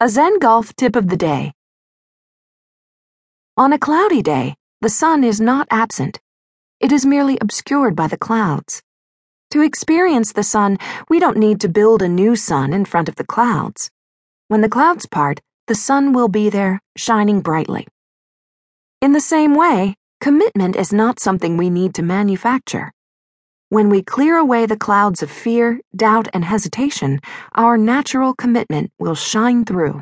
A Zen Golf tip of the day. On a cloudy day, the sun is not absent. It is merely obscured by the clouds. To experience the sun, we don't need to build a new sun in front of the clouds. When the clouds part, the sun will be there, shining brightly. In the same way, commitment is not something we need to manufacture. When we clear away the clouds of fear, doubt, and hesitation, our natural commitment will shine through.